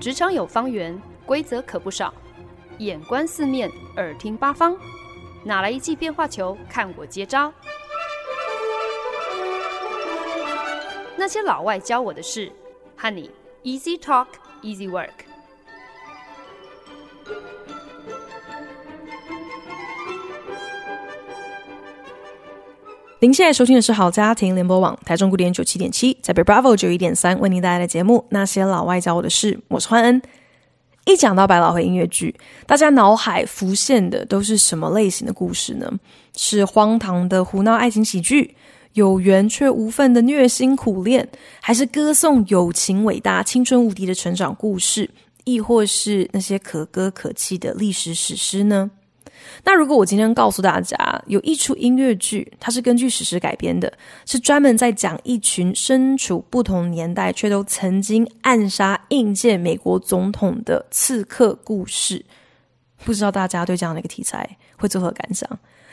职场有方圆，规则可不少。眼观四面，耳听八方，哪来一记变化球？看我接招！那些老外教我的是 ，Honey, easy talk, easy work。您现在收听的是好家庭联播网台中古典 97.7 台北 Bravo 91.3 为您带来的节目那些老外教我的事，我是欢恩。一讲到百老汇音乐剧，大家脑海浮现的都是什么类型的故事呢？是荒唐的胡闹爱情喜剧，有缘却无分的虐心苦恋，还是歌颂友情伟大青春无敌的成长故事，亦或是那些可歌可泣的历史史诗呢？那如果我今天告诉大家有一出音乐剧，它是根据史实改编的，是专门在讲一群身处不同年代却都曾经暗杀应届美国总统的刺客故事，不知道大家对这样的一个题材会作何感想？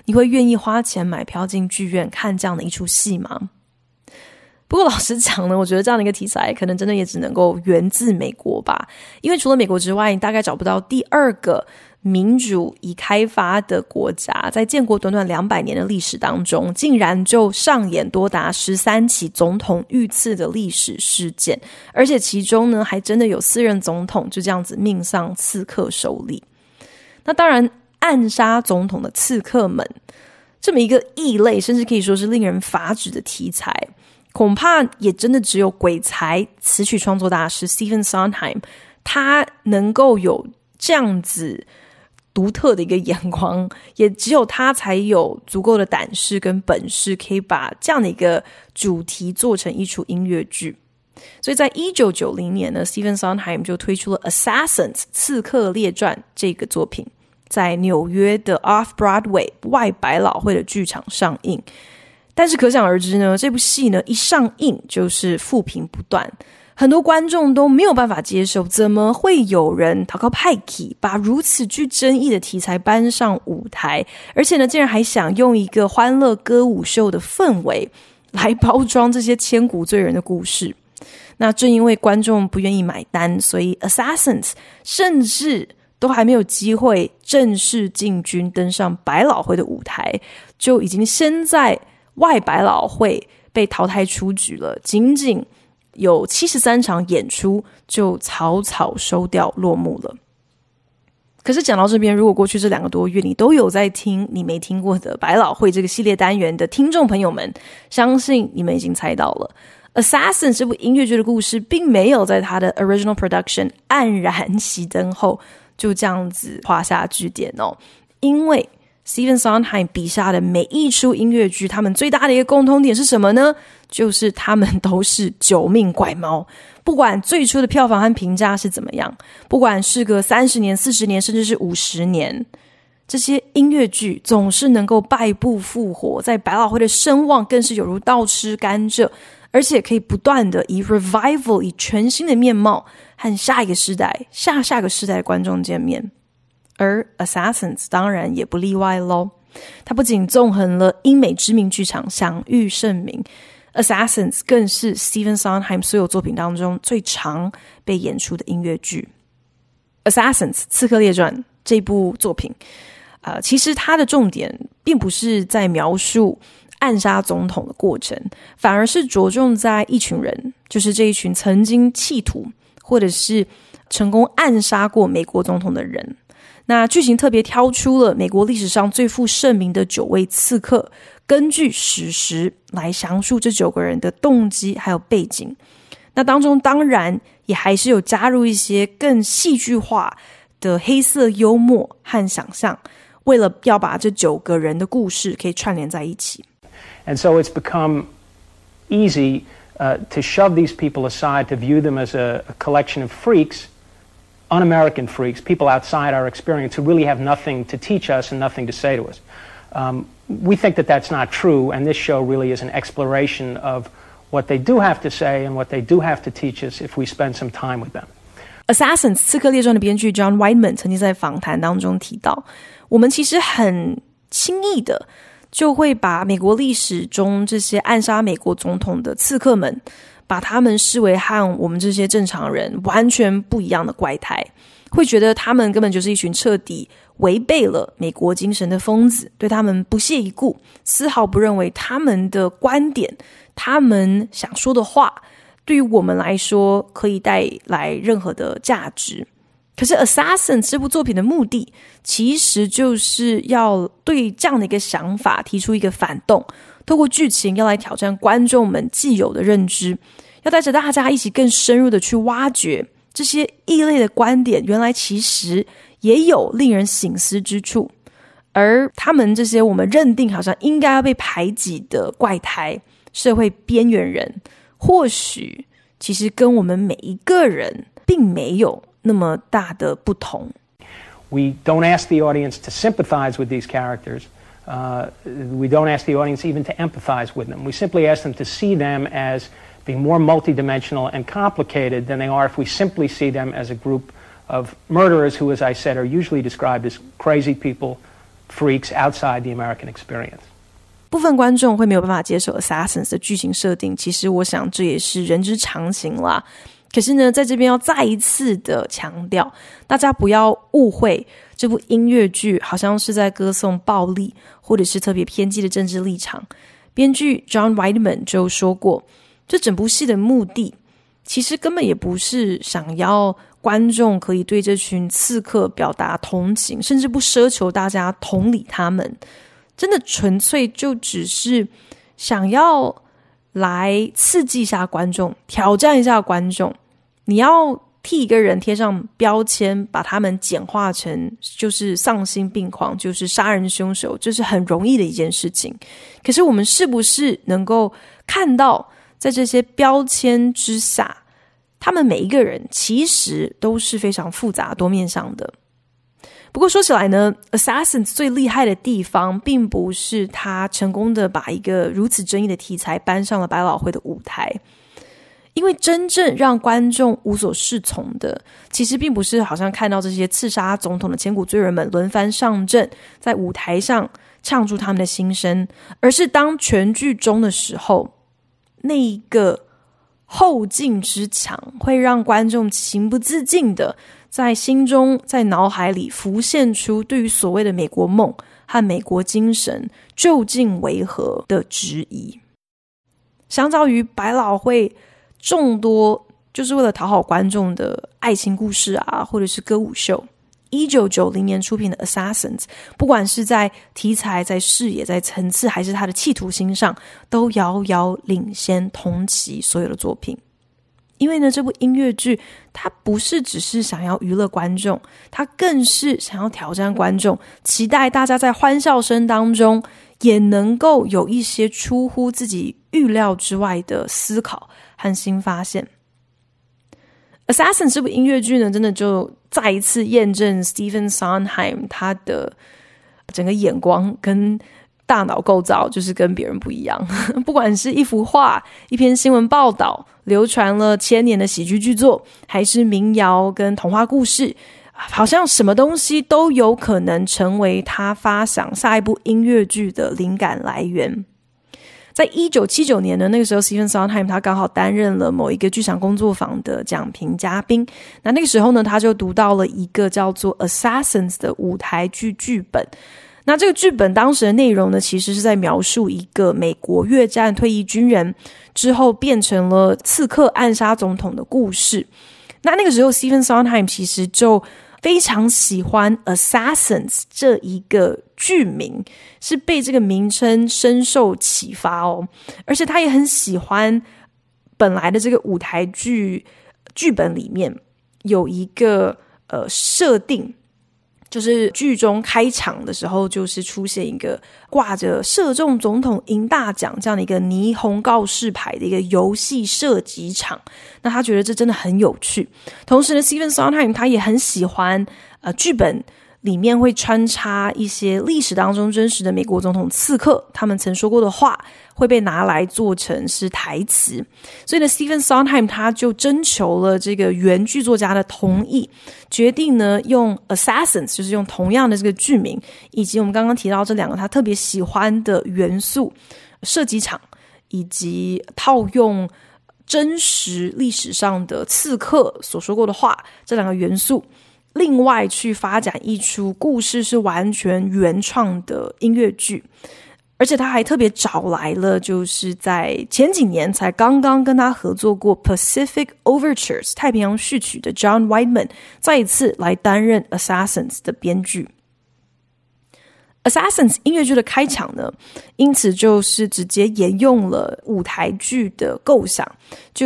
你会愿意花钱买票进剧院看这样的一出戏吗？不过老实讲呢，我觉得这样的一个题材可能真的也只能够源自美国吧，因为除了美国之外，你大概找不到第二个民主已开发的国家在建国短短200年的历史当中，竟然就上演多达13起总统遇刺的历史事件，而且其中呢还真的有4任总统就这样子命丧刺客手里。那当然暗杀总统的刺客们这么一个异类，甚至可以说是令人发指的题材，恐怕也真的只有鬼才词曲创作大师 Stephen Sondheim 他能够有这样子独特的一个眼光，也只有他才有足够的胆识跟本事，可以把这样的一个主题做成一出音乐剧。所以在1990年呢 Stephen Sondheim 就推出了 Assassins 刺客列传这个作品，在纽约的 Off-Broadway 外百老汇的剧场上映。但是可想而知呢，这部戏呢一上映就是负评不断，很多观众都没有办法接受，怎么会有人讨个派气把如此具争议的题材搬上舞台，而且呢竟然还想用一个欢乐歌舞秀的氛围来包装这些千古罪人的故事。那正因为观众不愿意买单，所以 Assassins 甚至都还没有机会正式进军登上百老汇的舞台，就已经先在外百老汇被淘汰出局了，仅仅有73场演出就草草收掉落幕了。可是讲到这边，如果过去这2个多月你都有在听你没听过的百老汇这个系列单元的听众朋友们，相信你们已经猜到了， Assassin 这部音乐剧的故事并没有在它的 original production 黯然熄灯后就这样子画下句点哦。因为 Stephen Sondheim 笔下的每一出音乐剧，他们最大的一个共通点是什么呢？就是他们都是九命怪猫，不管最初的票房和评价是怎么样，不管事隔30年、40年，甚至是50年，这些音乐剧总是能够败不复活，在百老汇的声望更是有如倒吃甘蔗，而且可以不断的以 revival 以全新的面貌和下一个世代、下下个世代的观众见面。而 Assassins 当然也不例外咯，它不仅纵横了英美知名剧场，享誉盛名，Assassins 更是 Stephen Sondheim 所有作品当中最常被演出的音乐剧。 Assassins 刺客列传这部作品其实它的重点并不是在描述暗杀总统的过程，反而是着重在一群人，就是这一群曾经企图或者是成功暗杀过美国总统的人。那剧情特别挑出了美国历史上最负盛名的9位刺客，根据史实来详述这9个人的动机还有背景。那当中当然也还是有加入一些更戏剧化的黑色幽默和想象，为了要把这9个人的故事可以串联在一起。 And so it's become easy to shove these people aside, to view them as a collection of freaks, un-American freaks, people outside our experience who really have nothing to teach us and nothing to say to us. We think that that's not true, and this show really is an exploration of what they do have to say and what they do have to teach us if we spend some time with them. Assassins 刺客列传的编剧 John Weidman 曾经在访谈当中提到，我们其实很轻易的就会把美国历史中这些暗杀美国总统的刺客们把他们视为和我们这些正常人完全不一样的怪胎，会觉得他们根本就是一群彻底违背了美国精神的疯子，对他们不屑一顾，丝毫不认为他们的观点，他们想说的话对于我们来说可以带来任何的价值。可是 Assassins 这部作品的目的其实就是要对这样的一个想法提出一个反动，透过剧情要来挑战观众们既有的认知，要带着大家一起更深入的去挖掘这些异类的观点原来其实也有令人省思之处，而他们这些我们认定好像应该要被排挤的怪胎、社会边缘人，或许其实跟我们每一个人并没有那么大的不同。 We don't ask the audience to sympathize with these characters. We don't ask the audience even to empathize with them. We simply ask them to see them as being more multidimensional and complicated than they are if we simply see them as a group of murderers who, as I said, are usually described as crazy people, freaks outside the American experience. 部分观众会没有办法接受 Assassins 的剧情设定，其实我想这也是人之常情啦。可是呢，在这边要再一次的强调，大家不要误会这部音乐剧好像是在歌颂暴力或者是特别偏激的政治立场。编剧 John Weidman 就说过，这整部戏的目的其实根本也不是想要观众可以对这群刺客表达同情，甚至不奢求大家同理他们，真的纯粹就只是想要来刺激一下观众，挑战一下观众。你要替一个人贴上标签，把他们简化成就是丧心病狂，就是杀人凶手，这是很容易的一件事情。可是我们是不是能够看到，在这些标签之下，他们每一个人其实都是非常复杂多面向的。不过说起来呢， Assassins 最厉害的地方并不是他成功的把一个如此争议的题材搬上了百老汇的舞台，因为真正让观众无所适从的，其实并不是好像看到这些刺杀总统的千古罪人们轮番上阵，在舞台上唱出他们的心声，而是当全剧终的时候，那一个后劲之强，会让观众情不自禁的在心中、在脑海里浮现出对于所谓的美国梦和美国精神究竟为何的质疑。相较于百老汇众多就是为了讨好观众的爱情故事啊，或者是歌舞秀，1990年出品的 Assassins 不管是在题材、在视野、在层次，还是它的企图心上，都遥遥领先同期所有的作品。因为呢，这部音乐剧它不是只是想要娱乐观众，它更是想要挑战观众，期待大家在欢笑声当中也能够有一些出乎自己预料之外的思考和新发现。 Assassins 这部音乐剧呢，真的就再一次验证 Stephen Sondheim 他的整个眼光跟大脑构造就是跟别人不一样不管是一幅画、一篇新闻报道，流传了千年的喜剧剧作，还是民谣跟童话故事，好像什么东西都有可能成为他发想下一部音乐剧的灵感来源。在1979年呢，那个时候 Stephen Sondheim 他刚好担任了某一个剧场工作坊的讲评嘉宾，那个时候呢，他就读到了一个叫做 Assassins 的舞台剧剧本。那这个剧本当时的内容呢，其实是在描述一个美国越战退役军人之后变成了刺客暗杀总统的故事。那个时候 Stephen Sondheim 其实就非常喜欢 Assassins 这一个剧名，是被这个名称深受启发哦，而且他也很喜欢本来的这个舞台剧剧本里面有一个设定，就是剧中开场的时候就是出现一个挂着射中总统赢大奖这样的一个霓虹告示牌的一个游戏射击场，那他觉得这真的很有趣。同时呢， Stephen Sondheim 他也很喜欢剧本里面会穿插一些历史当中真实的美国总统刺客他们曾说过的话，会被拿来做成是台词。所以呢， Stephen Sondheim 他就征求了这个原剧作家的同意，决定呢用 Assassins 就是用同样的这个剧名，以及我们刚刚提到这两个他特别喜欢的元素，射击场以及套用真实历史上的刺客所说过的话这两个元素，另外去发展一出故事是完全原创的音乐剧。而且他还特别找来了就是在前几年才刚刚跟他合作过 Pacific Overtures 太平洋序曲的 John Weidman 再一次来担任 Assassins 的编剧。Assassins 音乐剧的开场呢，因此就是直接沿用了舞台剧的构想，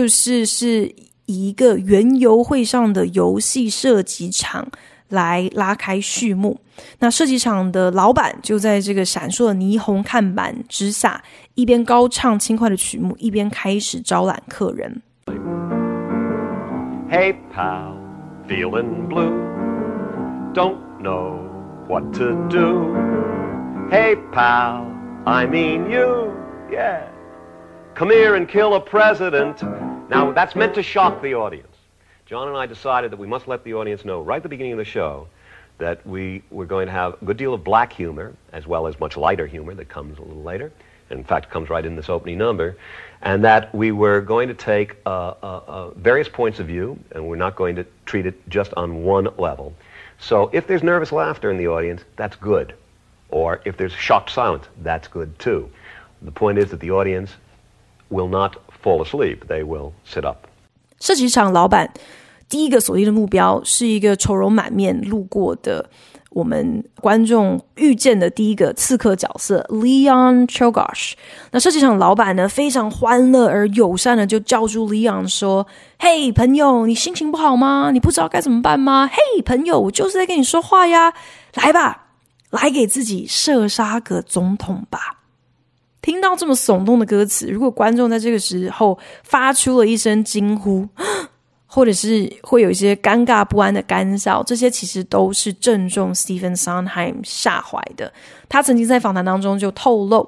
是以一个园游会上的游戏射击场来拉开序幕。那射击场的老板就在这个闪烁的霓虹看板之下，一边高唱轻快的曲目，一边开始招揽客人。 Hey pal, feeling blue, don't know what to do. Hey pal, I mean you, yeah. Come here and kill a president. Now that's meant to shock the audience. John and I decided that we must let the audience know right at the beginning of the show that we were going to have a good deal of black humor as well as much lighter humor that comes a little later, and in fact comes right in this opening number, and that we were going to take various points of view, and we're not going to treat it just on one level. So if there's nervous laughter in the audience, that's good. Or if there's shocked silence, that's good too. The point is that the audience will not fall asleep, they will sit up. 射击场老板第一个锁定的目标是一个愁容满面路过的我们观众遇见的第一个刺客角色 Leon Czolgosz。 那射击场老板呢，非常欢乐而友善的就叫住 Leon 说，嘿朋友，你心情不好吗？你不知道该怎么办吗？嘿朋友，我就是在跟你说话呀，来吧，来给自己射杀个总统吧。听到这么耸动的歌词，如果观众在这个时候发出了一声惊呼，或者是会有一些尴尬不安的干笑，这些其实都是正中 Stephen Sondheim 下怀的。他曾经在访谈当中就透露，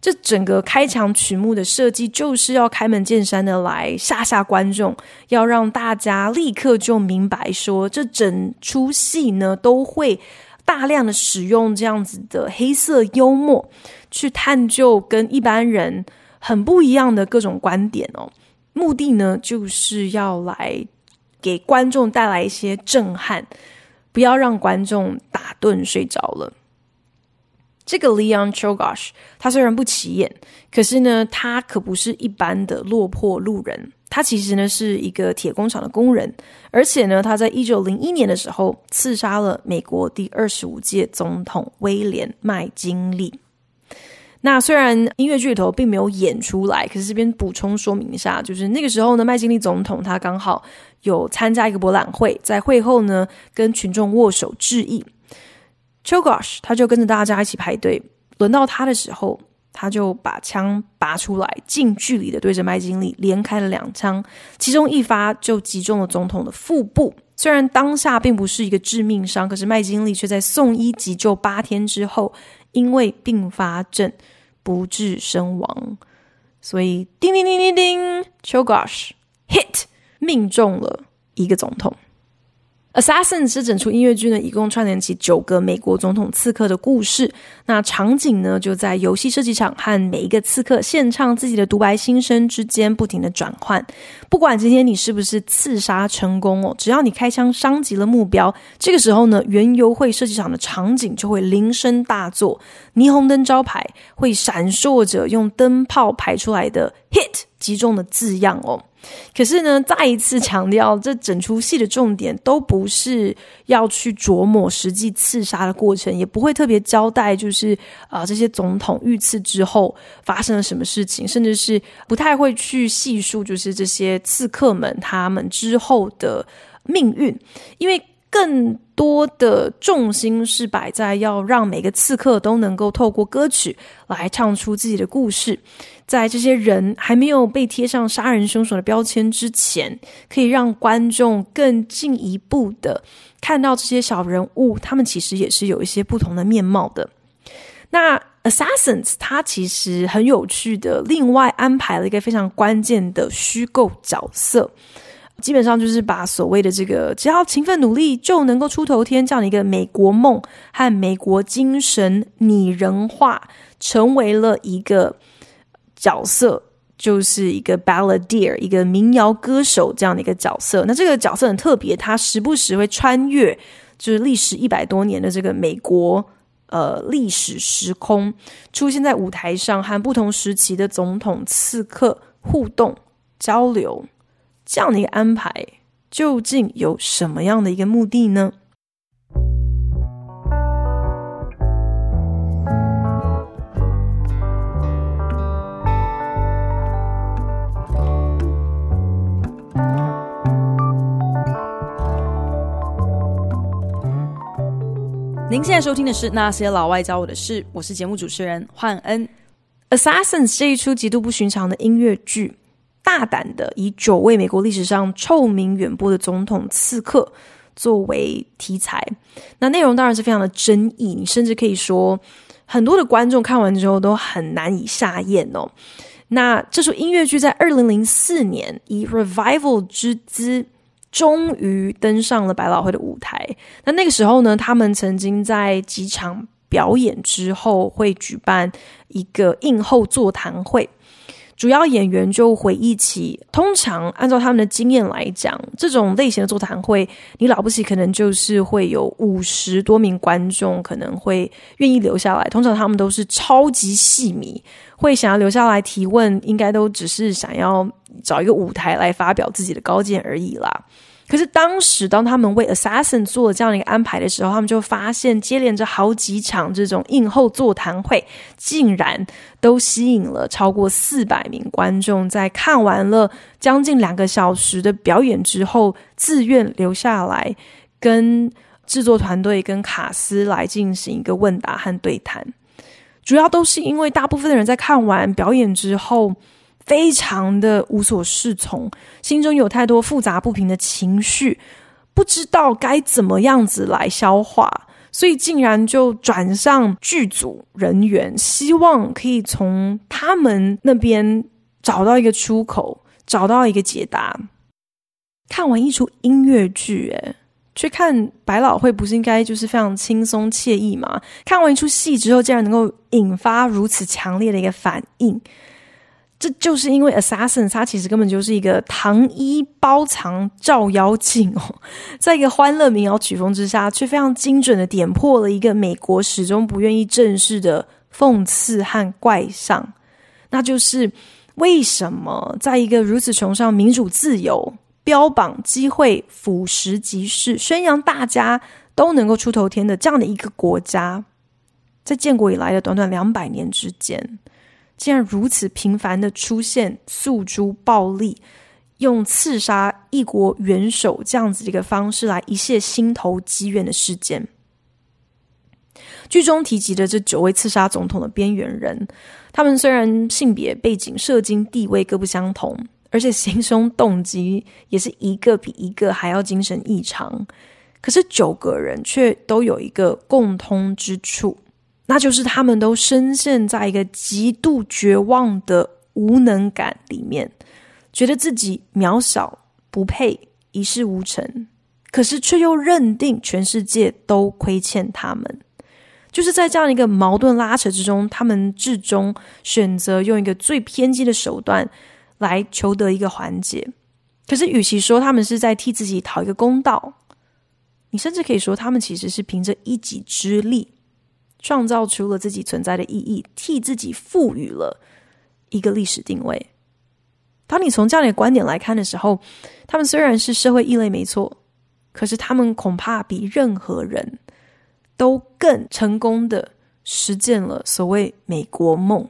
这整个开场曲目的设计就是要开门见山的来吓观众，要让大家立刻就明白说，这整出戏呢都会大量的使用这样子的黑色幽默去探究跟一般人很不一样的各种观点哦。目的呢就是要来给观众带来一些震撼，不要让观众打盹睡着了。这个 Leon Czolgosz 他虽然不起眼，可是呢他可不是一般的落魄路人，他其实呢是一个铁工厂的工人，而且呢他在1901年的时候刺杀了美国第25届总统威廉麦金利。那虽然音乐剧里头并没有演出来，可是这边补充说明一下，就是那个时候呢麦金利总统他刚好有参加一个博览会，在会后呢跟群众握手致意， Czolgosz 他就跟着大家一起排队，轮到他的时候他就把枪拔出来，近距离的对着麦金利连开了2枪，其中一发就击中了总统的腹部。虽然当下并不是一个致命伤，可是麦金利却在送医急救8天之后，因为并发症不治身亡。所以叮叮叮叮叮 Czolgosz hit 命中了一个总统。Assassins 这整出音乐剧呢，一共串联起9个美国总统刺客的故事。那场景呢，就在游戏射击场和每一个刺客献唱自己的独白心声之间不停的转换。不管今天你是不是刺杀成功哦，只要你开枪伤及了目标，这个时候呢，园游会射击场的场景就会铃声大作，霓虹灯招牌会闪烁着用灯泡排出来的 hit 击中的字样哦。可是呢再一次强调，这整出戏的重点都不是要去琢磨实际刺杀的过程，也不会特别交代就是这些总统遇刺之后发生了什么事情，甚至是不太会去细述就是这些刺客们他们之后的命运，因为更多的重心是摆在要让每个刺客都能够透过歌曲来唱出自己的故事，在这些人还没有被贴上杀人凶手的标签之前，可以让观众更进一步的看到这些小人物他们其实也是有一些不同的面貌的。那 Assassins 它其实很有趣的另外安排了一个非常关键的虚构角色，基本上就是把所谓的这个只要勤奋努力就能够出头天这样的一个美国梦和美国精神拟人化，成为了一个角色就是一个 balladeer 一个民谣歌手这样的一个角色。那这个角色很特别，他时不时会穿越就是历史100多年的这个美国历史时空，出现在舞台上和不同时期的总统刺客互动交流。这样的一个安排究竟有什么样的一个目的呢？您现在收听的是《那些老外教我的事》，我是节目主持人焕恩。 Assassins 这一出极度不寻常的音乐剧，大胆的以9位美国历史上臭名远播的总统刺客作为题材，那内容当然是非常的争议，你甚至可以说很多的观众看完之后都很难以下咽哦。那这出音乐剧在2004年以 revival 之姿终于登上了百老汇的舞台。那那个时候呢，他们曾经在几场表演之后会举办一个映后座谈会，主要演员就回忆起，通常按照他们的经验来讲，这种类型的座谈会你了不起可能就是会有50多名观众可能会愿意留下来，通常他们都是超级戏迷，会想要留下来提问，应该都只是想要找一个舞台来发表自己的高见而已啦。可是当时当他们为 Assassin 做了这样的一个安排的时候，他们就发现接连着好几场这种映后座谈会竟然都吸引了超过400名观众在看完了将近2个小时的表演之后自愿留下来跟制作团队跟卡司来进行一个问答和对谈。主要都是因为大部分的人在看完表演之后非常的无所适从，心中有太多复杂不平的情绪，不知道该怎么样子来消化，所以竟然就转向剧组人员，希望可以从他们那边找到一个出口，找到一个解答。看完一出音乐剧去看百老汇不是应该就是非常轻松惬意吗？看完一出戏之后竟然能够引发如此强烈的一个反应，这就是因为 Assassins 它其实根本就是一个糖衣包藏照妖镜哦，在一个欢乐民谣曲风之下却非常精准的点破了一个美国始终不愿意正视的讽刺和怪象，那就是为什么在一个如此崇尚民主自由、标榜机会俯拾即是、宣扬大家都能够出头天的这样的一个国家，在建国以来的短短200年之间竟然如此频繁的出现诉诸暴力，用刺杀一国元首这样子的一个方式来一泻心头积怨的事件。剧中提及的这9位刺杀总统的边缘人，他们虽然性别背景、社经地位各不相同，而且行凶动机也是一个比一个还要精神异常，可是9个人却都有一个共通之处，那就是他们都深陷在一个极度绝望的无能感里面，觉得自己渺小、不配、一事无成，可是却又认定全世界都亏欠他们。就是在这样一个矛盾拉扯之中，他们至终选择用一个最偏激的手段来求得一个缓解。可是与其说他们是在替自己讨一个公道，你甚至可以说他们其实是凭着一己之力创造出了自己存在的意义，替自己赋予了一个历史定位。当你从这样的观点来看的时候，他们虽然是社会异类没错，可是他们恐怕比任何人都更成功的实践了所谓美国梦，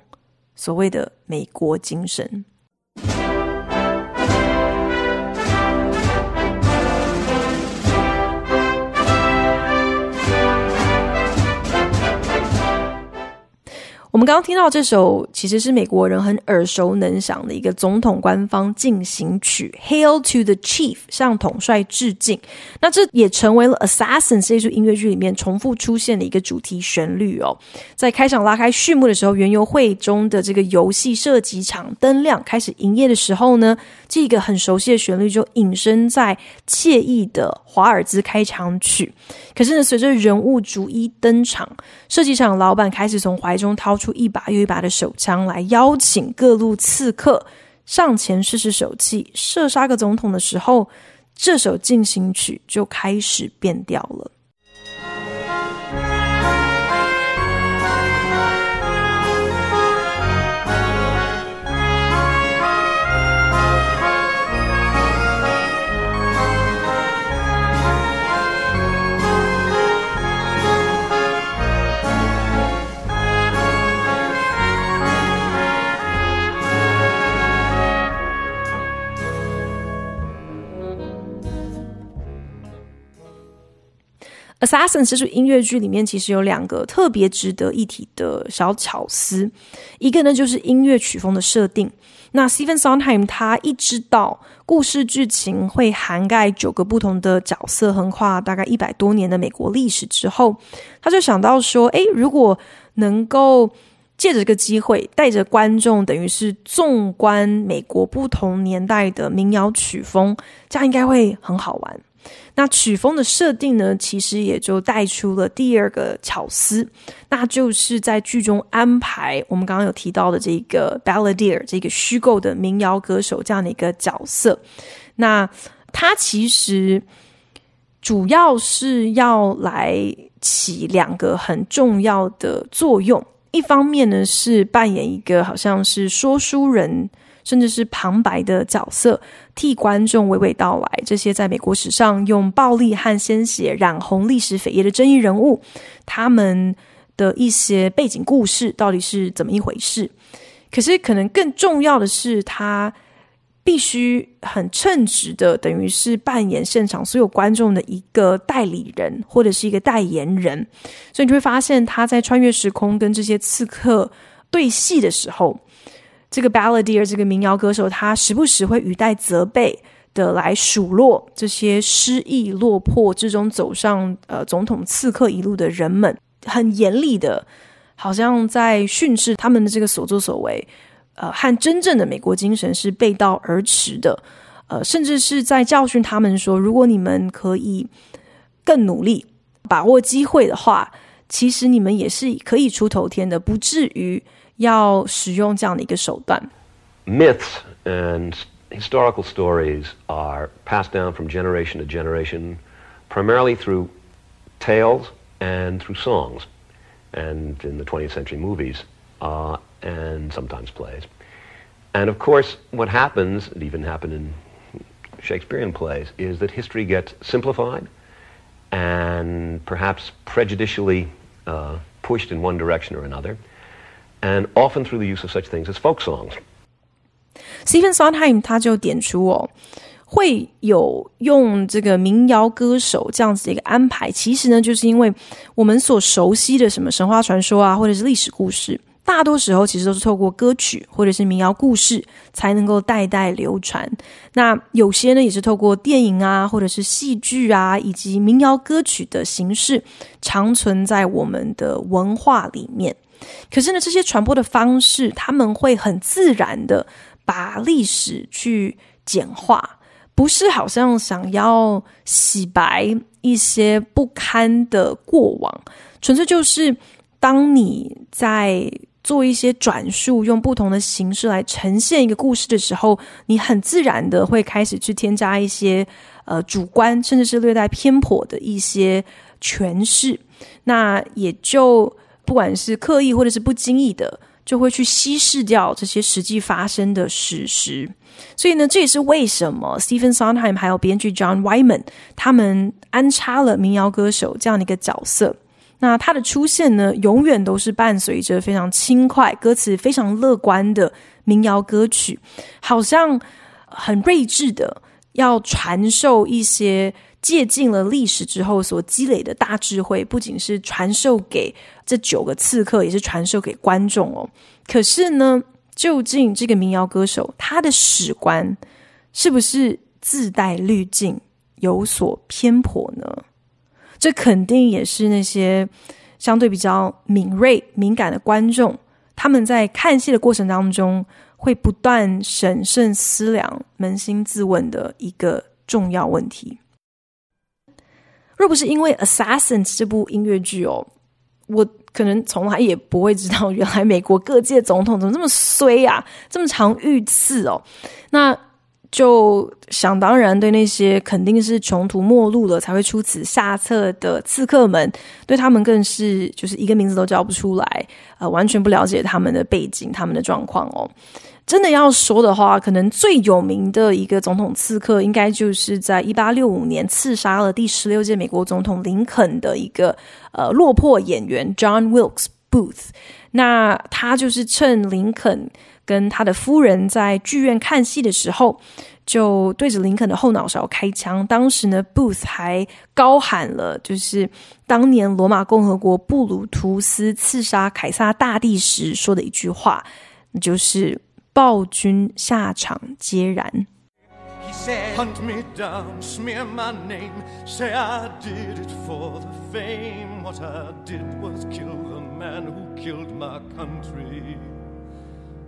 所谓的美国精神。我们刚刚听到这首其实是美国人很耳熟能详的一个总统官方进行曲 Hail to the Chief 向统帅致敬，那这也成为了 Assassins 这出音乐剧里面重复出现的一个主题旋律哦。在开场拉开序幕的时候，园游会中的这个游戏射击场灯亮开始营业的时候呢，这个很熟悉的旋律就隐身在惬意的华尔兹开场曲。可是呢，随着人物逐一登场，射击场老板开始从怀中掏出一把又一把的手枪来邀请各路刺客上前试试手气，射杀个总统的时候，这首进行曲就开始变调了。Assassins 这出音乐剧里面其实有两个特别值得一提的小巧思，一个呢就是音乐曲风的设定。那 Stephen Sondheim 他一知道故事剧情会涵盖9个不同的角色，横跨大概100多年的美国历史之后，他就想到说，如果能够借着这个机会带着观众等于是纵观美国不同年代的民谣曲风，这样应该会很好玩。那曲风的设定呢，其实也就带出了第二个巧思，那就是在剧中安排我们刚刚有提到的这个 balladeer 这个虚构的民谣歌手这样的一个角色。那他其实主要是要来起2个很重要的作用，一方面呢是扮演一个好像是说书人甚至是旁白的角色，替观众娓娓道来这些在美国史上用暴力和鲜血染红历史扉页的争议人物，他们的一些背景故事到底是怎么一回事。可是可能更重要的是，他必须很称职的等于是扮演现场所有观众的一个代理人或者是一个代言人，所以你就会发现他在穿越时空跟这些刺客对戏的时候，这个 balladeer 这个民谣歌手他时不时会语带责备的来数落这些失意落魄之中走上总统刺客一路的人们，很严厉的好像在训斥他们的这个所作所为和真正的美国精神是背道而驰的，甚至是在教训他们说，如果你们可以更努力把握机会的话，其实你们也是可以出头天的，不至于要使用这样的一个手段。 Myths and historical stories are passed down from generation to generation, primarily through tales and through songs, and in the 20th century movies, and sometimes plays. And of course, what happens, it even happened in Shakespearean plays, is that history gets simplified and perhaps prejudicially pushed in one direction or another.And often through the use of such things as folk songs. Stephen Sondheim 他就点出会有用这个民谣歌手这样子的一个安排，其实呢就是因为我们所熟悉的什么神话传说啊，或者是历史故事，大多时候其实都是透过歌曲或者是民谣故事才能够代代流传。那有些呢也是透过电影啊，或者是戏剧啊，以及民谣歌曲的形式长存在我们的文化里面。可是呢，这些传播的方式，他们会很自然的把历史去简化，不是好像想要洗白一些不堪的过往，纯粹就是当你在做一些转述，用不同的形式来呈现一个故事的时候，你很自然的会开始去添加一些主观，甚至是略带偏颇的一些诠释，那也就不管是刻意或者是不经意的，就会去稀释掉这些实际发生的史实。所以呢，这也是为什么 Stephen Sondheim 还有编剧 John Weidman 他们安插了民谣歌手这样的一个角色。那他的出现呢，永远都是伴随着非常轻快、歌词非常乐观的民谣歌曲，好像很睿智的要传授一些借鉴了历史之后所积累的大智慧，不仅是传授给这9个刺客，也是传授给观众哦。可是呢，究竟这个民谣歌手他的史观是不是自带滤镜，有所偏颇呢？这肯定也是那些相对比较敏锐、敏感的观众，他们在看戏的过程当中会不断审慎思量、扪心自问的一个重要问题。若不是因为 Assassins 这部音乐剧我可能从来也不会知道原来美国各界总统怎么这么衰啊，这么常遇刺哦。那就想当然对那些肯定是穷途末路了才会出此下策的刺客们，对他们更是就是一个名字都叫不出来，完全不了解他们的背景，他们的状况哦。真的要说的话，可能最有名的一个总统刺客应该就是在1865年刺杀了第16届美国总统林肯的一个落魄演员 John Wilkes Booth。 那他就是趁林肯跟他的夫人在剧院看戏的时候，就对着林肯的后脑勺开枪。当时呢 Booth 还高喊了就是当年罗马共和国布鲁图斯刺杀凯撒大帝时说的一句话，就是暴君下场皆然。 He said, Hunt me down, smear my name, say I did it for the fame. What I did was kill the man who killed my country.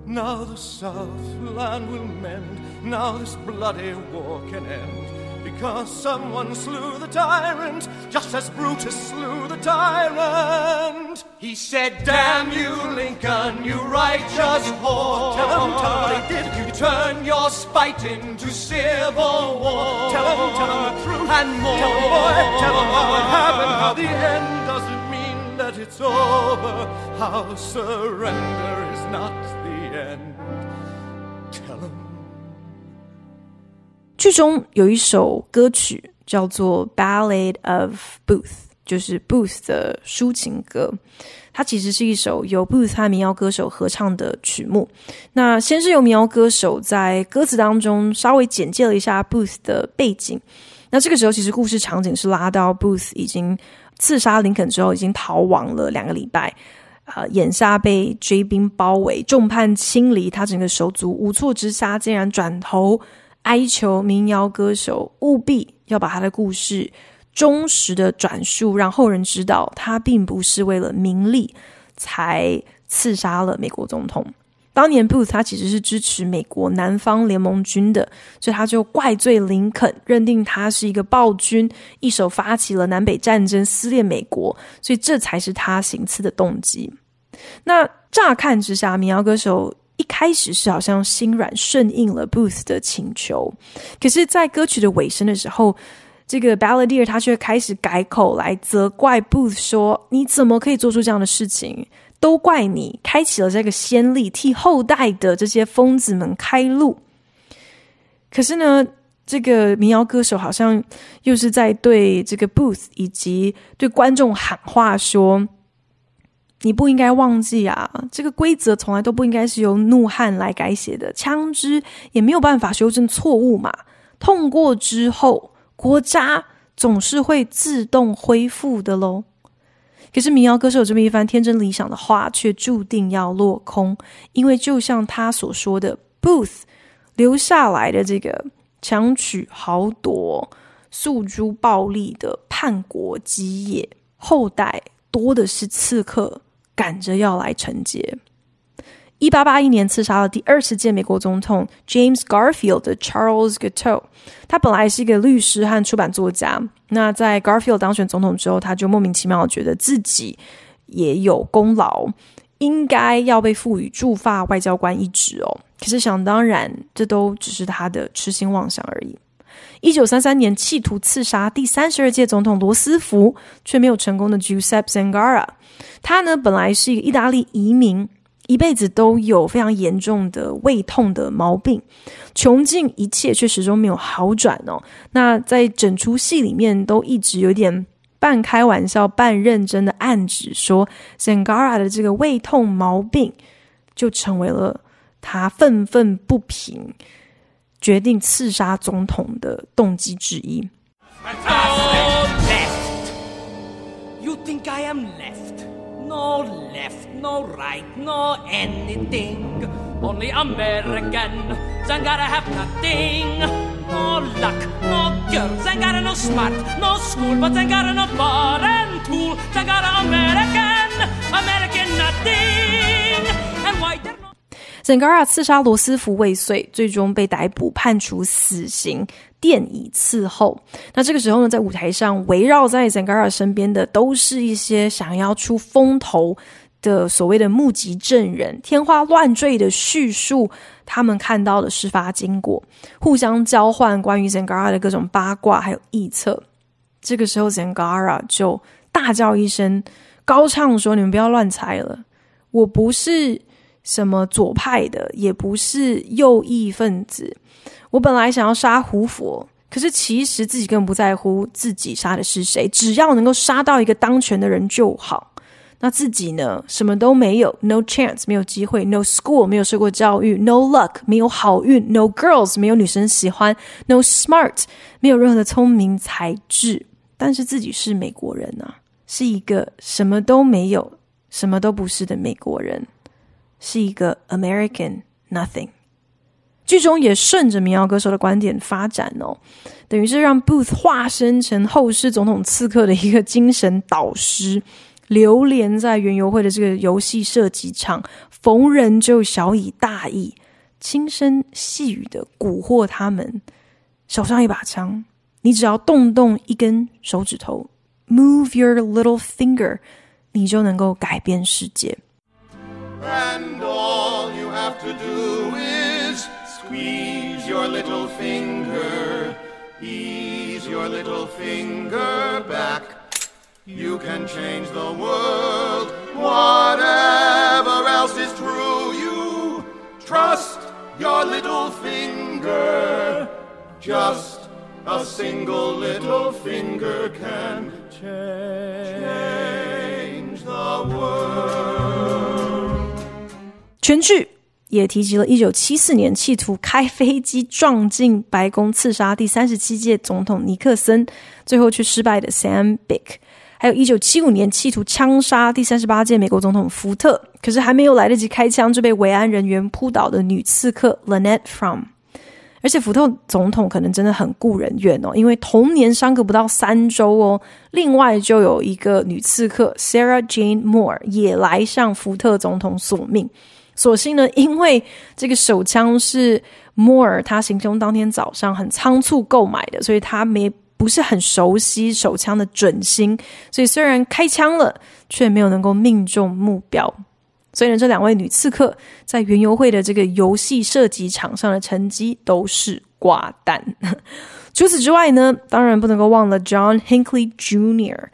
Now the Southland will mend, now this bloody war can end, because someone slew the tyrant, just as Brutus slew the tyrant. He said, damn you, Lincoln, you righteous whore. Tell him what he did. You turn your spite into civil war. Tell him the truth and more. Tell him what happened. How the end doesn't mean that it's over. How surrender is not the end. Tell him. 剧中有一首歌曲叫做 Ballad of Booth，就是 Booth 的抒情歌，它其实是一首由 Booth 和民谣歌手合唱的曲目。那先是由民谣歌手在歌词当中稍微简介了一下 Booth 的背景，那这个时候其实故事场景是拉到 Booth 已经刺杀林肯之后已经逃亡了2个礼拜，眼下被追兵包围，众叛亲离，他整个手足无措之下，竟然转头哀求民谣歌手务必要把他的故事忠实的转述，让后人知道他并不是为了名利才刺杀了美国总统。当年 Booth 他其实是支持美国南方联盟军的，所以他就怪罪林肯，认定他是一个暴君，一手发起了南北战争，撕裂美国，所以这才是他行刺的动机。那乍看之下，民谣歌手一开始是好像心软顺应了 Booth 的请求，可是在歌曲的尾声的时候，这个 balladeer 他却开始改口来责怪 Booth 说，你怎么可以做出这样的事情，都怪你开启了这个先例，替后代的这些疯子们开路。可是呢，这个民谣歌手好像又是在对这个 Booth 以及对观众喊话说，你不应该忘记啊，这个规则从来都不应该是由怒汉来改写的，枪支也没有办法修正错误嘛，痛过之后国家总是会自动恢复的咯。可是民谣歌手这么一番天真理想的话却注定要落空，因为就像他所说的， Booth 留下来的这个强取豪夺、诉诸暴力的叛国基业，后代多的是刺客赶着要来承接。1881年刺杀了第20届美国总统 James Garfield 的 Charles Guiteau， 他本来是一个律师和出版作家，那在 Garfield 当选总统之后，他就莫名其妙觉得自己也有功劳，应该要被赋予驻法外交官一职哦。可是想当然，这都只是他的痴心妄想而已。1933年企图刺杀第32届总统罗斯福却没有成功的 Giuseppe Zangara， 他呢本来是一个意大利移民，一辈子都有非常严重的胃痛的毛病，穷尽一切却始终没有好转哦。那在整出戏里面都一直有点半开玩笑半认真的暗指说， Zangara 的这个胃痛毛病就成为了他愤愤不平决定刺杀总统的动机之一。 Left. You think I am left?No left, no right, no anything. Only American. Zangara have nothing. No luck, no girl. Zangara no smart, no school, but Zangara no foreign tool. Zangara American, American nothing. And why there no Zangara 刺杀罗斯福未遂，最终被逮捕，判处死刑，电椅伺候。那这个时候呢，在舞台上围绕在 Zangara 身边的都是一些想要出风头的所谓的目击证人，天花乱坠的叙述他们看到的事发经过，互相交换关于 Zangara 的各种八卦还有臆测。这个时候 Zangara 就大叫一声，高唱说，你们不要乱猜了，我不是什么左派的，也不是右翼分子，我本来想要杀胡佛，可是其实自己根本不在乎自己杀的是谁，只要能够杀到一个当权的人就好。那自己呢，什么都没有， no chance 没有机会， no school 没有受过教育， no luck 没有好运， no girls 没有女生喜欢， no smart 没有任何的聪明才智，但是自己是美国人啊，是一个什么都没有什么都不是的美国人，是一个 American nothing。 剧中也顺着民谣歌手的观点发展哦，等于是让 Booth 化身成后世总统刺客的一个精神导师，流连在园游会的这个游戏射击场，逢人就小以大义，轻声细语的蛊惑他们，手上一把枪，你只要动动一根手指头， move your little finger， 你就能够改变世界。 And all you have to do is squeeze your little finger, ease your little finger back.You can change the world, whatever else is true, you trust your little finger, just a single little finger can change the world. 全剧也提及了1974年企图开飞机撞进白宫刺杀第37届总统尼克森，最后却失败的 Sam Bick，还有1975年企图枪杀第38届美国总统福特，可是还没有来得及开枪就被维安人员扑倒的女刺客 Lynette Fromm。 而且福特总统可能真的很顾人怨哦，因为同年相隔不到3周哦，另外就有一个女刺客 Sarah Jane Moore 也来向福特总统索命。所幸呢，因为这个手枪是 Moore 他行凶当天早上很仓促购买的，所以他不是很熟悉手枪的准心，所以虽然开枪了却没有能够命中目标。所以呢，这两位女刺客在园游会的这个游戏射击场上的成绩都是挂单。除此之外呢，当然不能够忘了 John Hinckley Jr.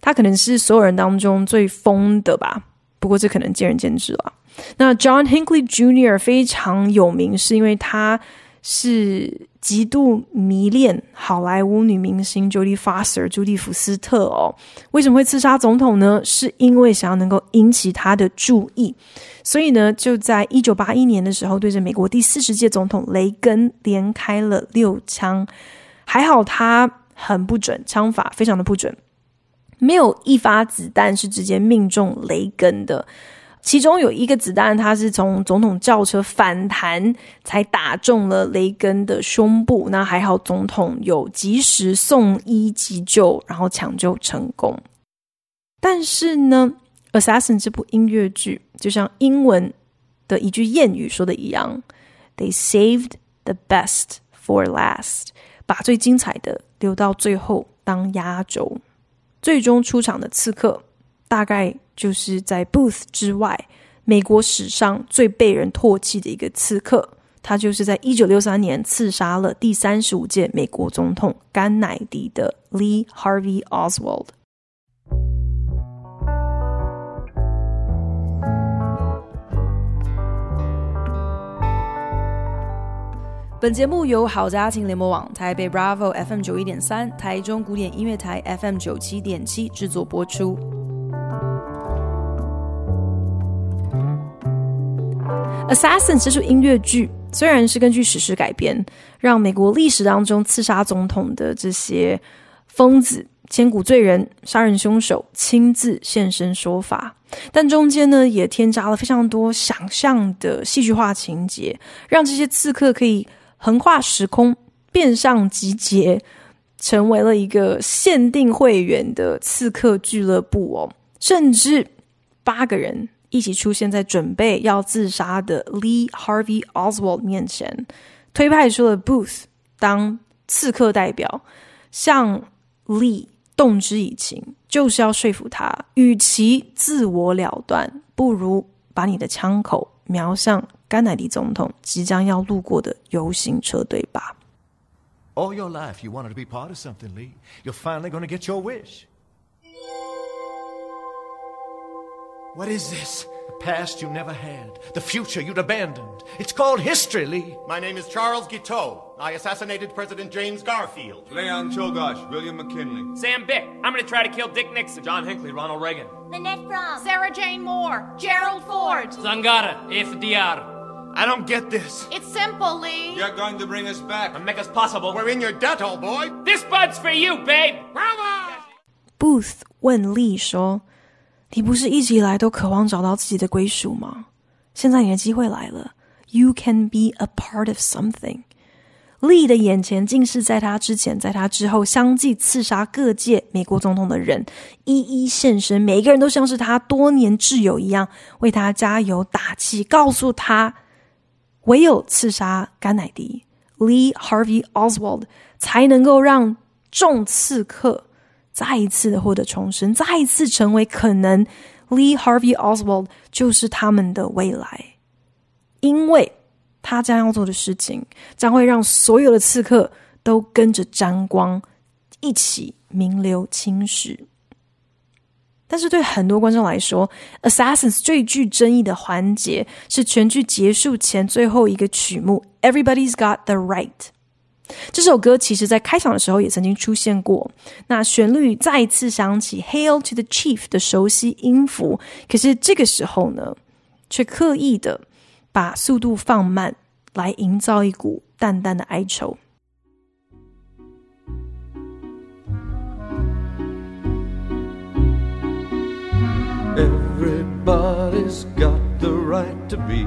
他可能是所有人当中最疯的吧，不过这可能见仁见智了。那 John Hinckley Jr. 非常有名，是因为他是极度迷恋好莱坞女明星 Jodie Foster 朱蒂福斯特哦。为什么会刺杀总统呢？是因为想要能够引起他的注意，所以呢就在1981年的时候对着美国第40届总统雷根连开了6枪。还好他很不准，枪法非常的不准，没有一发子弹是直接命中雷根的。其中有一个子弹它是从总统轿车反弹才打中了雷根的胸部，那还好总统有及时送医急救，然后抢救成功。但是呢， Assassins 这部音乐剧就像英文的一句谚语说的一样， They saved the best for last， 把最精彩的留到最后当压轴。最终出场的刺客大概就是在 Booth 之外美国史上最被人唾弃的一个刺客，他就是在1963年刺杀了第35届美国总统甘乃迪的 Lee Harvey Oswald。 本节目由好家庭联播网、台北 Bravo FM91.3、 台中古典音乐台 FM97.7 制作播出。Assassins 这出音乐剧虽然是根据史实改编，让美国历史当中刺杀总统的这些疯子、千古罪人、杀人凶手亲自现身说法，但中间呢也添加了非常多想象的戏剧化情节，让这些刺客可以横跨时空，变相集结成为了一个限定会员的刺客俱乐部哦，甚至8个人一起出现在准备要自杀的 Lee Harvey Oswald 面前，推派出了 Booth 当刺客代表，向 Lee 动之以情，就是要说服他，与其自我了断，不如把你的枪口瞄向甘乃迪总统即将要路过的游行车队吧。 All your life you wanted to be part of something, Lee. You're finally going to get your wish. What is this? The past you never had, the future you'd abandoned. It's called history, Lee. My name is Charles Guiteau. I assassinated President James Garfield. Leon Czolgosz, William McKinley. Sam Bick. I'm going to try to kill Dick Nixon. John Hinckley, Ronald Reagan. Lynette Fromm. Sarah Jane Moore. Gerald Ford. Zangara, FDR. I don't get this. It's simple, Lee. You're going to bring us back and make us possible. We're in your debt, old boy. This bud's for you, babe. Bravo! Booth 问 Lee 说，你不是一直以来都渴望找到自己的归属吗？现在你的机会来了。 You can be a part of something. Lee 的眼前竟是在他之前在他之后相继刺杀各界美国总统的人，一一现身，每一个人都像是他多年挚友一样，为他加油打气，告诉他唯有刺杀甘乃迪 Lee Harvey Oswald 才能够让众刺客再一次的获得重生，再一次成为可能 Lee Harvey Oswald 就是他们的未来，因为他将要做的事情将会让所有的刺客都跟着沾光，一起名留青史。但是对很多观众来说， Assassins 最具争议的环节是全剧结束前最后一个曲目 Everybody's Got the Right。这首歌其实在开场的时候也曾经出现过，那旋律再次响起 Hail to the Chief 的熟悉音符，可是这个时候呢，却刻意的把速度放慢，来营造一股淡淡的哀愁。Everybody's got the right to be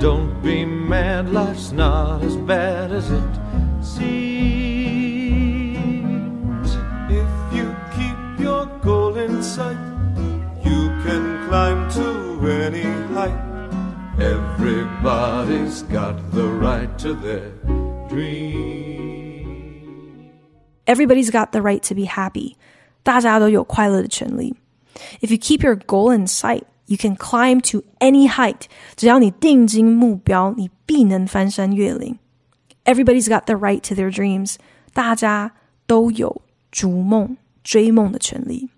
happy.Don't be mad, life's not as bad as it seems. If you keep your goal in sight, you can climb to any height. Everybody's got the right to their dream. Everybody's got the right to be happy. 大家都有快乐的权利。If you keep your goal in sight,You can climb to any height. 只要你定睛目标，你必能翻山越岭。 Everybody's got the right to their dreams. 大家都有逐梦、追梦的权利。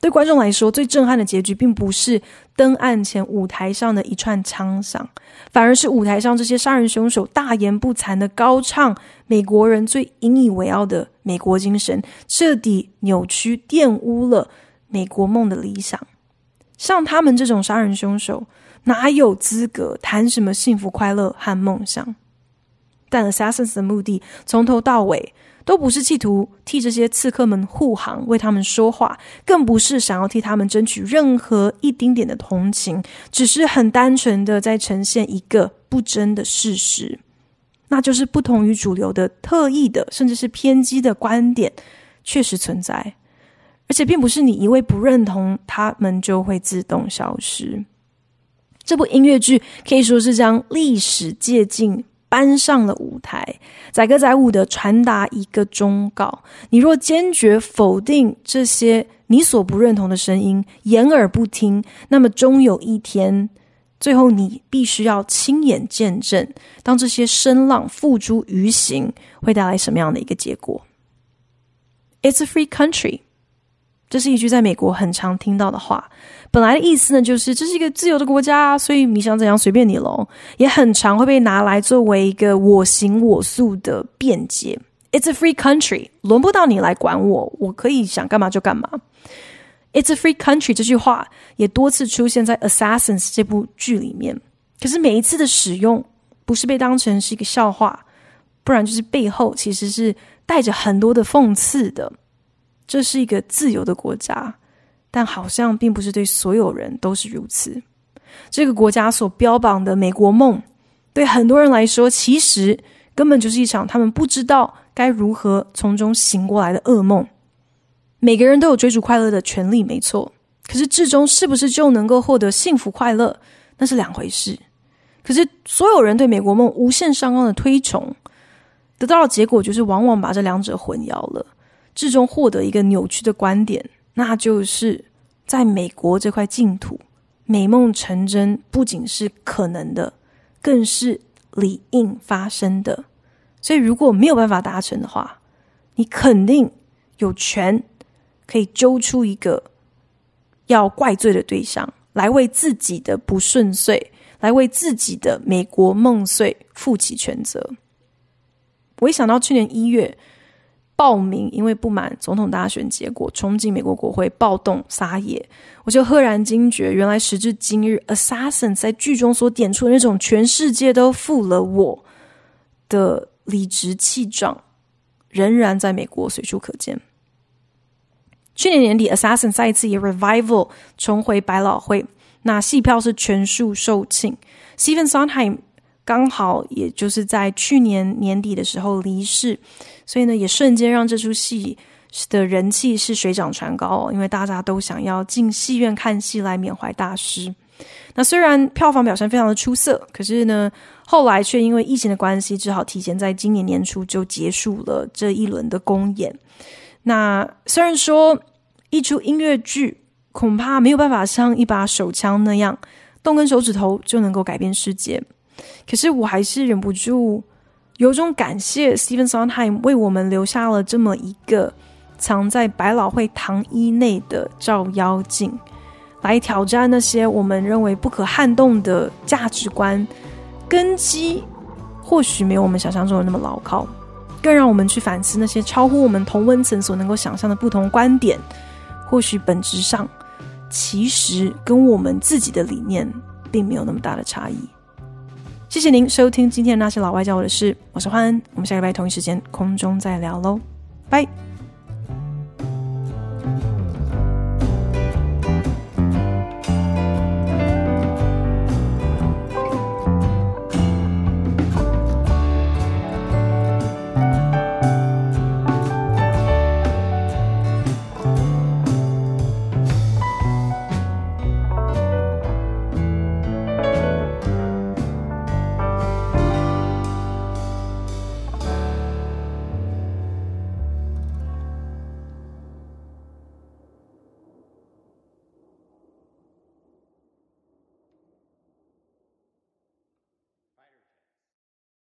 对观众来说，最震撼的结局并不是登岸前舞台上的一串枪响，反而是舞台上这些杀人凶手大言不惭的高唱美国人最引以为傲的美国精神，彻底扭曲、玷污了美国梦的理想。像他们这种杀人凶手，哪有资格谈什么幸福快乐和梦想？但 Assassins 的目的从头到尾都不是企图替这些刺客们护航，为他们说话，更不是想要替他们争取任何一丁点的同情，只是很单纯的在呈现一个不争的事实，那就是不同于主流的特意的甚至是偏激的观点确实存在，而且并不是你一味不认同他们就会自动消失。这部音乐剧可以说是将历史借镜搬上了舞台，载歌载舞的传达一个忠告，你若坚决否定这些你所不认同的声音，掩耳不听，那么终有一天，最后你必须要亲眼见证当这些声浪付诸于行会带来什么样的一个结果。 It's a free country，这是一句在美国很常听到的话，本来的意思呢，就是这是一个自由的国家，所以你想怎样随便你咯，也很常会被拿来作为一个我行我素的辩解。 It's a free country， 轮不到你来管我，我可以想干嘛就干嘛。 It's a free country 这句话也多次出现在 Assassins 这部剧里面，可是每一次的使用不是被当成是一个笑话，不然就是背后其实是带着很多的讽刺的。这是一个自由的国家，但好像并不是对所有人都是如此。这个国家所标榜的美国梦，对很多人来说，其实根本就是一场他们不知道该如何从中醒过来的噩梦。每个人都有追逐快乐的权利，没错，可是至终是不是就能够获得幸福快乐，那是两回事。可是所有人对美国梦无限上纲的推崇，得到的结果就是往往把这两者混淆了，至终获得一个扭曲的观点，那就是在美国这块净土，美梦成真不仅是可能的，更是理应发生的。所以如果没有办法达成的话，你肯定有权可以揪出一个要怪罪的对象，来为自己的不顺遂，来为自己的美国梦碎负起全责。我一想到去年1月报名因为不满总统大选结果冲进美国国会暴动撒野，我就赫然惊觉，原来时至今日 Assassins 在剧中所点出的那种全世界都负了我的理直气壮，仍然在美国随处可见。去年年底 Assassins 再一次以 Revival 重回百老汇，那戏票是全数售罄。 Stephen Sondheim 刚好也就是在去年年底的时候离世，所以呢，也瞬间让这出戏的人气是水涨船高，因为大家都想要进戏院看戏来缅怀大师。那虽然票房表现非常的出色，可是呢，后来却因为疫情的关系，只好提前在今年年初就结束了这一轮的公演。那虽然说一出音乐剧恐怕没有办法像一把手枪那样动根手指头就能够改变世界，可是我还是忍不住有种感谢 Stephen Sondheim 为我们留下了这么一个藏在百老汇糖衣内的照妖镜，来挑战那些我们认为不可撼动的价值观根基，或许没有我们想象中的那么牢靠，更让我们去反思那些超乎我们同温层所能够想象的不同观点，或许本质上其实跟我们自己的理念并没有那么大的差异。谢谢您收听今天的那些老外教我的事，我是欢恩，我们下个礼拜同一时间空中再聊咯，拜。